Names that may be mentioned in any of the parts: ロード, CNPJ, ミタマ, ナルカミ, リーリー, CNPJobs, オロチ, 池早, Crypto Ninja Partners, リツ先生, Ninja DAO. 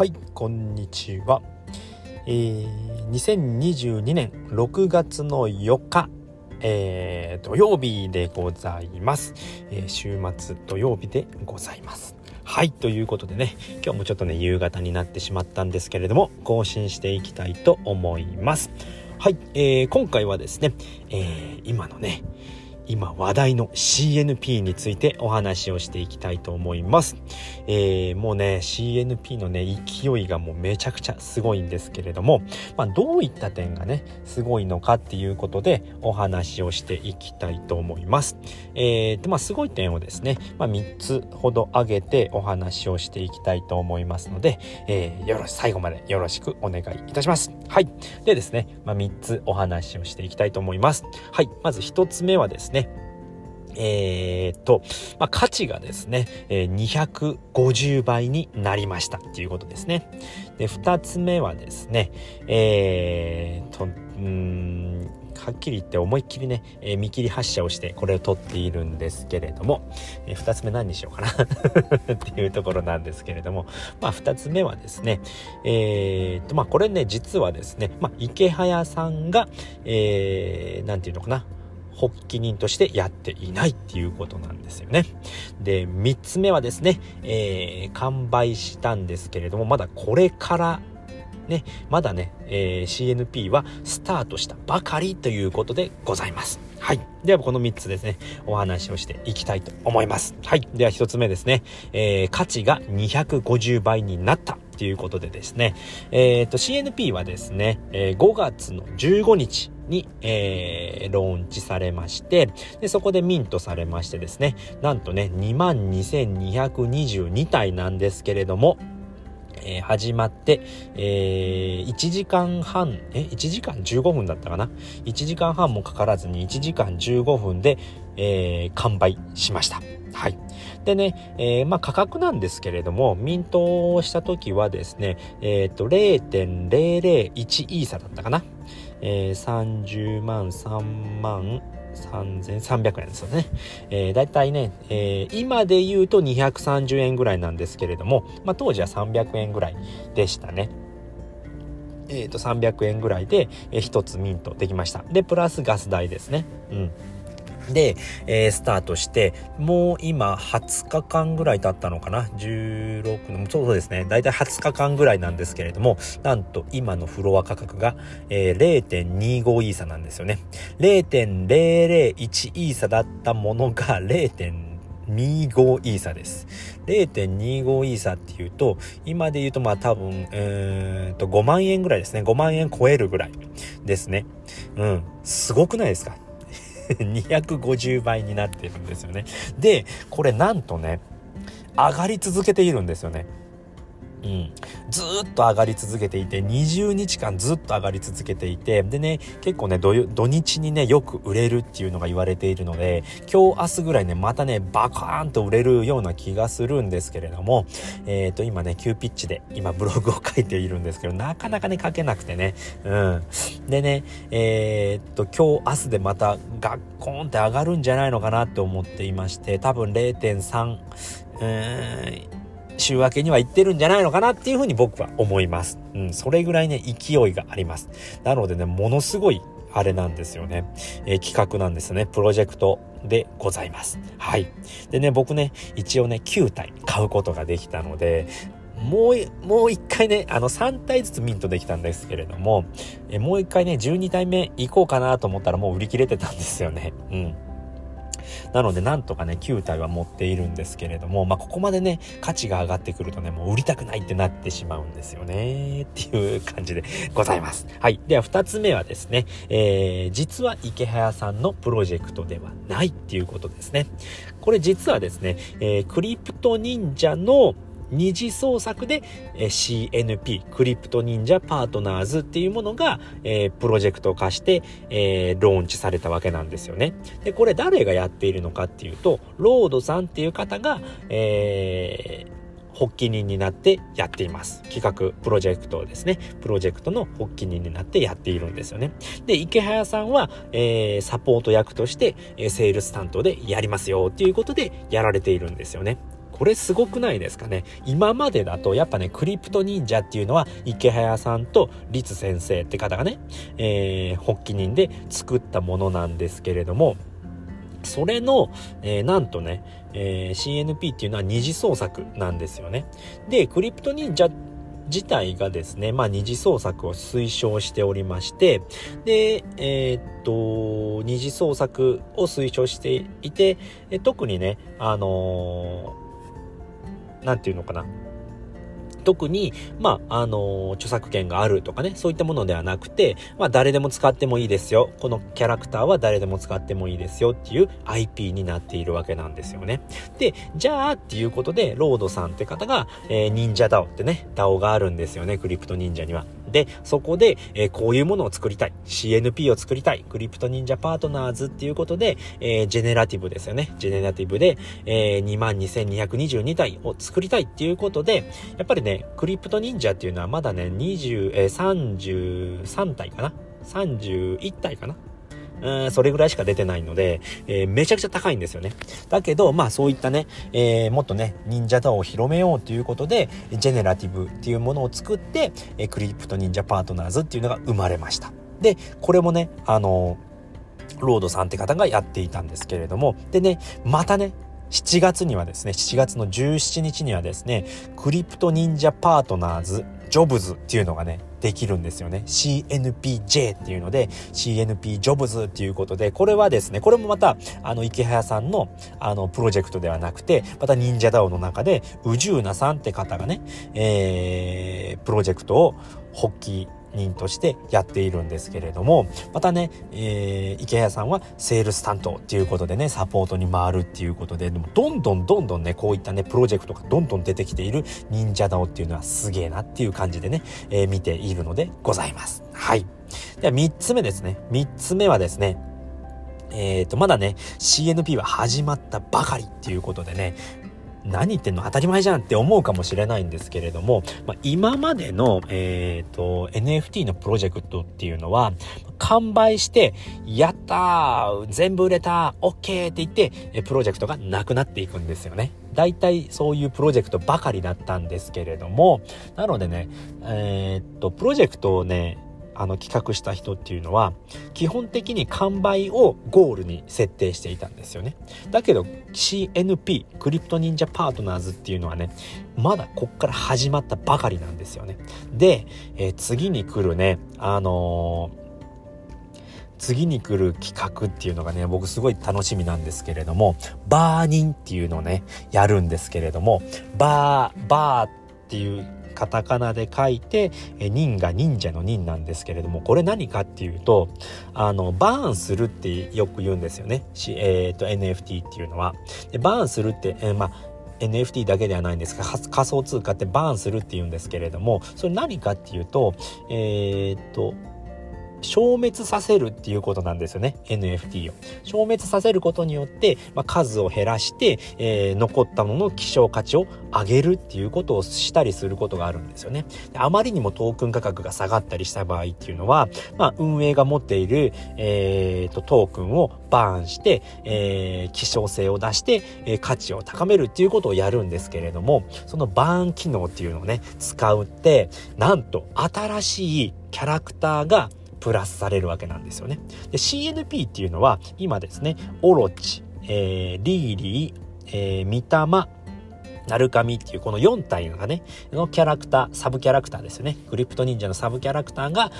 はい、こんにちは。2022年6月の4日、土曜日でございます。週末土曜日でございます。はい、ということでね、今日もちょっとね、夕方になってしまったんですけれども、更新していきたいと思います。はい、今回はですね、今話題の CNP についてお話をしていきたいと思います。もうね CNP のね勢いがもうめちゃくちゃすごいんですけれども、どういった点がねすごいのかっていうことでお話をしていきたいと思います。すごい点をですね、3つほど挙げてお話をしていきたいと思いますので、最後までよろしくお願いいたします。はい。でですね、3つお話をしていきたいと思います。はい。まず1つ目はですね、価値がですね、250倍になりましたっていうことですね。で、2つ目はですね、はっきり言って思いっきりね、見切り発車をしてこれを撮っているんですけれども、2つ目何にしようかなっていうところなんですけれども、2つ目はですね、これね実はですね、池早さんが、発起人としてやっていないっていうことなんですよね。で、3つ目はですね、完売したんですけれども、まだこれからね、CNP はスタートしたばかりということでございます。はい。ではこの3つですね、お話をしていきたいと思います。はい。では1つ目ですね、価値が250倍になったということでですね、CNP はですね、5月の15日に、ローンチされまして、でそこでミントされましてですね、なんとね 22,222 体なんですけれども、始まって、1時間15分だったかな、1時間半もかからずに1時間15分で、完売しました。はい。でね、価格なんですけれども、ミントをした時はですね、0.001 イーサだったかな、303,300円ですよね。だいたいね、今で言うと230円ぐらいなんですけれども、当時は300円ぐらいでしたね。300円ぐらいで1つミントできました。で、プラスガス代ですね。で、スタートしてもう今20日間ぐらい経ったのかな、そうですね、だいたい20日間ぐらいなんですけれども、なんと今のフロア価格が、0.25 イーサなんですよね。 0.001 イーサだったものが 0.25 イーサです。 0.25 イーサっていうと、今で言うと多分、5万円ぐらいですね。5万円超えるぐらいですね。すごくないですか？250倍になってるんですよね。で、これなんとね、上がり続けているんですよね。ずっと上がり続けていて、20日間ずっと上がり続けていて、でね、結構ね、土日にね、よく売れるっていうのが言われているので、今日明日ぐらいね、またね、バカーンと売れるような気がするんですけれども、今ね、急ピッチで今ブログを書いているんですけど、なかなかね、書けなくてね。でね、今日明日でまたガッコーンって上がるんじゃないのかなって思っていまして、多分 0.3、週明けには行ってるんじゃないのかなっていうふうに僕は思います。それぐらいね、勢いがあります。なのでね、ものすごいあれなんですよね。企画なんですね。プロジェクトでございます。はい。でね、僕ね、一応ね、9体買うことができたので、もう一回ね、3体ずつミントできたんですけれども、もう一回ね、12体目行こうかなと思ったらもう売り切れてたんですよね。なのでなんとかね9体は持っているんですけれども、ここまでね価値が上がってくるとね、もう売りたくないってなってしまうんですよねっていう感じでございます。はい。では2つ目はですね、実は池早さんのプロジェクトではないっていうことですね。これ実はですね、クリプト忍者の二次創作で CNP クリプト忍者パートナーズっていうものが、プロジェクト化して、ローンチされたわけなんですよね。で、これ誰がやっているのかっていうと、ロードさんっていう方が、発起人になってやっています。企画プロジェクトですね、プロジェクトの発起人になってやっているんですよね。で、池早さんは、サポート役としてセールス担当でやりますよっていうことでやられているんですよね。これすごくないですかね。今までだとやっぱね、クリプト忍者っていうのは池早さんとリツ先生って方がね、発起人で作ったものなんですけれども、それの、なんとね、CNP っていうのは二次創作なんですよね。で、クリプト忍者自体がですね、まあ二次創作を推奨しておりまして、で、二次創作を推奨していて、特にね、なんていうのかな。特に、まあ、著作権があるとかね、そういったものではなくて、まあ、誰でも使ってもいいですよ。このキャラクターは誰でも使ってもいいですよっていう IP になっているわけなんですよね。で、じゃあ、っていうことで、ロードさんって方が、忍者 DAO ってね、DAO があるんですよね、クリプト忍者には。で、そこで、こういうものを作りたい。CNP を作りたい。クリプト忍者パートナーズっていうことで、ジェネラティブですよね。ジェネラティブで、22,222 体を作りたいっていうことで、やっぱりね、クリプト忍者っていうのはまだね、33体かな？ 31 体かな？それぐらいしか出てないので、めちゃくちゃ高いんですよね。だけど、まあそういったね、もっとね、忍者DAOを広めようということで、ジェネラティブっていうものを作って、クリプト忍者パートナーズっていうのが生まれました。で、これもね、ロードさんって方がやっていたんですけれども、でね、またね、7月にはですね、7月の17日にはですね、クリプト忍者パートナーズJobs っていうのがね、できるんですよね。CNPJ っていうので、CNPJobs っていうことで、これはですね、これもまた、池早さんの、プロジェクトではなくて、また忍者DAOの中で、宇宙なさんって方がね、プロジェクトを発起人としてやっているんですけれども、またね、池谷さんはセールス担当っていうことでね、サポートに回るっていうことで、でもどんどんね、こういったね、プロジェクトがどんどん出てきている忍者DAOっていうのはすげえなっていう感じでね、見ているのでございます。はい。では3つ目ですね。3つ目はですね、まだね、CNP は始まったばかりっていうことでね、何言ってんの当たり前じゃんって思うかもしれないんですけれども、まあ、今までの、NFT のプロジェクトっていうのは完売してやったー全部売れたー OK って言ってプロジェクトがなくなっていくんですよね。だいたいそういうプロジェクトばかりだったんですけれども、なのでね、プロジェクトをね、企画した人っていうのは基本的に完売をゴールに設定していたんですよね。だけど CNP クリプト忍者パートナーズっていうのはね、まだこっから始まったばかりなんですよね。で、次に来るね、次に来る企画っていうのがね、僕すごい楽しみなんですけれども、バーニンっていうのをねやるんですけれども、バーっていうカタカナで書いて、忍が忍者の忍なんですけれども、これ何かっていうと、バーンするってよく言うんですよね。NFT っていうのは。で、バーンするって、NFT だけではないんですが、仮想通貨ってバーンするって言うんですけれども、それ何かっていうと、消滅させるっていうことなんですよね。 NFT を消滅させることによって、数を減らして、残ったものの希少価値を上げるっていうことをしたりすることがあるんですよね。で、あまりにもトークン価格が下がったりした場合っていうのは、運営が持っている、トークンをバーンして、希少性を出して、価値を高めるっていうことをやるんですけれども、そのバーン機能っていうのをね使うって、なんと新しいキャラクターがプラスされるわけなんですよね。で、CNP っていうのは今ですね、オロチ、リーリー、ミタマ、ナルカミっていうこの4体がねのキャラクター、サブキャラクターですよね。クリプト忍者のサブキャラクターが、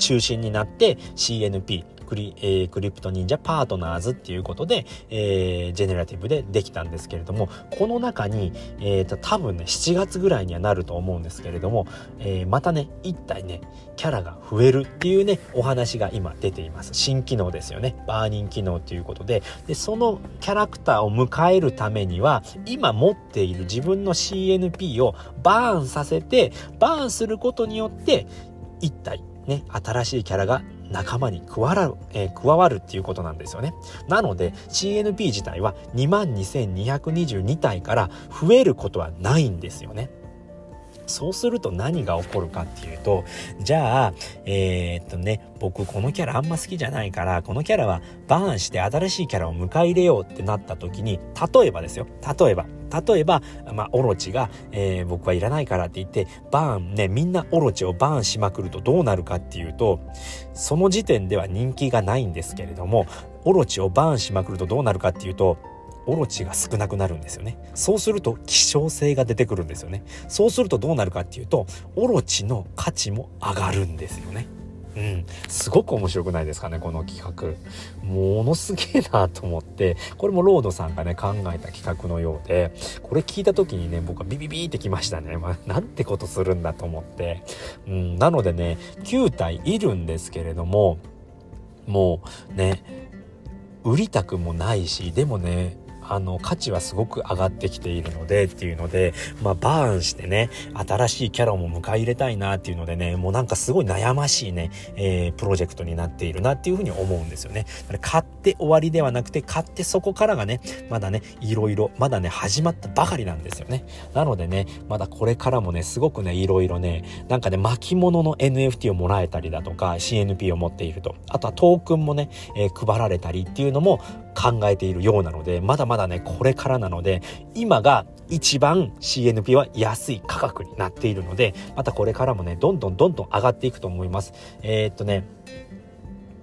中心になって CNPクリプト忍者パートナーズっていうことで、ジェネラティブでできたんですけれども、この中に、多分ね7月ぐらいにはなると思うんですけれども、またね1体ねキャラが増えるっていうねお話が今出ています。新機能ですよね、バーニン機能ということで、そのキャラクターを迎えるためには今持っている自分の CNP をバーンさせて、バーンすることによって1体ね新しいキャラが仲間に加わるっていうことなんですよね。なので CNP 自体は 22,222 体から増えることはないんですよね。そうすると何が起こるかっていうと、じゃあ僕このキャラあんま好きじゃないから、このキャラはバーンして新しいキャラを迎え入れようってなった時に、例えば、オロチが、僕はいらないからって言ってバーンね、みんなオロチをバーンしまくるとどうなるかっていうと、その時点では人気がないんですけれども、オロチをバーンしまくるとどうなるかっていうと、オロチが少なくなるんですよね。そうすると希少性が出てくるんですよね。そうするとどうなるかっていうと、オロチの価値も上がるんですよね。すごく面白くないですかね、この企画。ものすげえなと思って、これもロードさんがね考えた企画のようで、これ聞いた時にね、僕はビビビーってきましたね。なんてことするんだと思って、なのでね、9体いるんですけれども、もうね売りたくもないし、でもね価値はすごく上がってきているのでっていうので、バーンしてね新しいキャラも迎え入れたいなっていうのでね、もうなんかすごい悩ましいね、プロジェクトになっているなっていうふうに思うんですよね。買って終わりではなくて、買ってそこからがねまだねいろいろまだね始まったばかりなんですよね。なのでね、まだこれからもねすごくねいろいろね、なんかね巻物の NFT をもらえたりだとか CNP を持っていると、あとはトークンもね、配られたりっていうのも考えているようなので、まだねこれからなので、今が一番 CNP は安い価格になっているので、またこれからもねどんどん上がっていくと思います。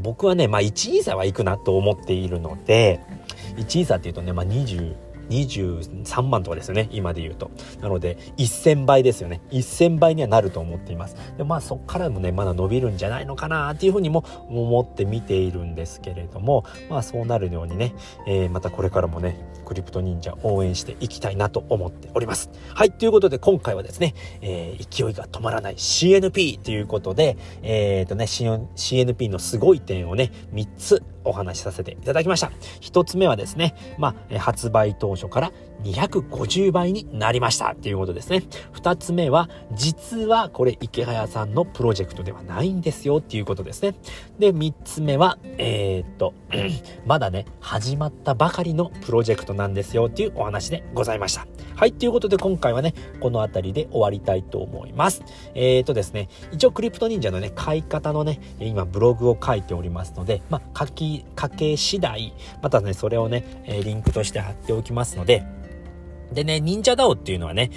僕はね1イーサはいくなと思っているので、1イーサっていうとね23万とかですよね、今で言うと。なので1000倍ですよね。1000倍にはなると思っています。でそっからもねまだ伸びるんじゃないのかなっていうふうにも思って見ているんですけれども、そうなるようにね、またこれからもねクリプト忍者応援していきたいなと思っております。はい、ということで今回はですね、勢いが止まらない CNP ということで、CNP のすごい点をね3つお話しさせていただきました。1つ目はですね、発売当初から250倍になりましたっていうことですね。2つ目は実はこれ池早さんのプロジェクトではないんですよっていうことですね。で3つ目はまだね始まったばかりのプロジェクトなんですよっていうお話でございました。はい、ということで今回はねこの辺りで終わりたいと思います。ですね、一応クリプト忍者のね買い方のね今ブログを書いておりますので、書き次第またねそれをねリンクとして貼っておきますので、でね、忍者 DAO っていうのはね、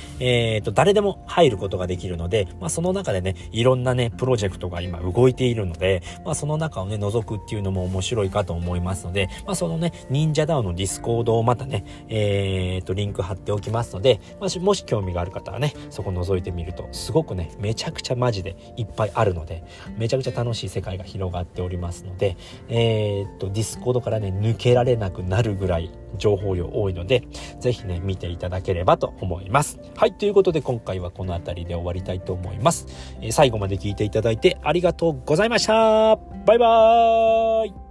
誰でも入ることができるので、その中でね、いろんなね、プロジェクトが今動いているので、その中をね、覗くっていうのも面白いかと思いますので、そのね、忍者 DAO のディスコードをまたね、リンク貼っておきますので、もし興味がある方はね、そこ覗いてみると、すごくね、めちゃくちゃマジでいっぱいあるので、めちゃくちゃ楽しい世界が広がっておりますので、ディスコードからね、抜けられなくなるぐらい情報量多いので、ぜひね、見ていただければと思います。はい、ということで今回はこの辺りで終わりたいと思います。最後まで聞いていただいてありがとうございました。バイバーイ。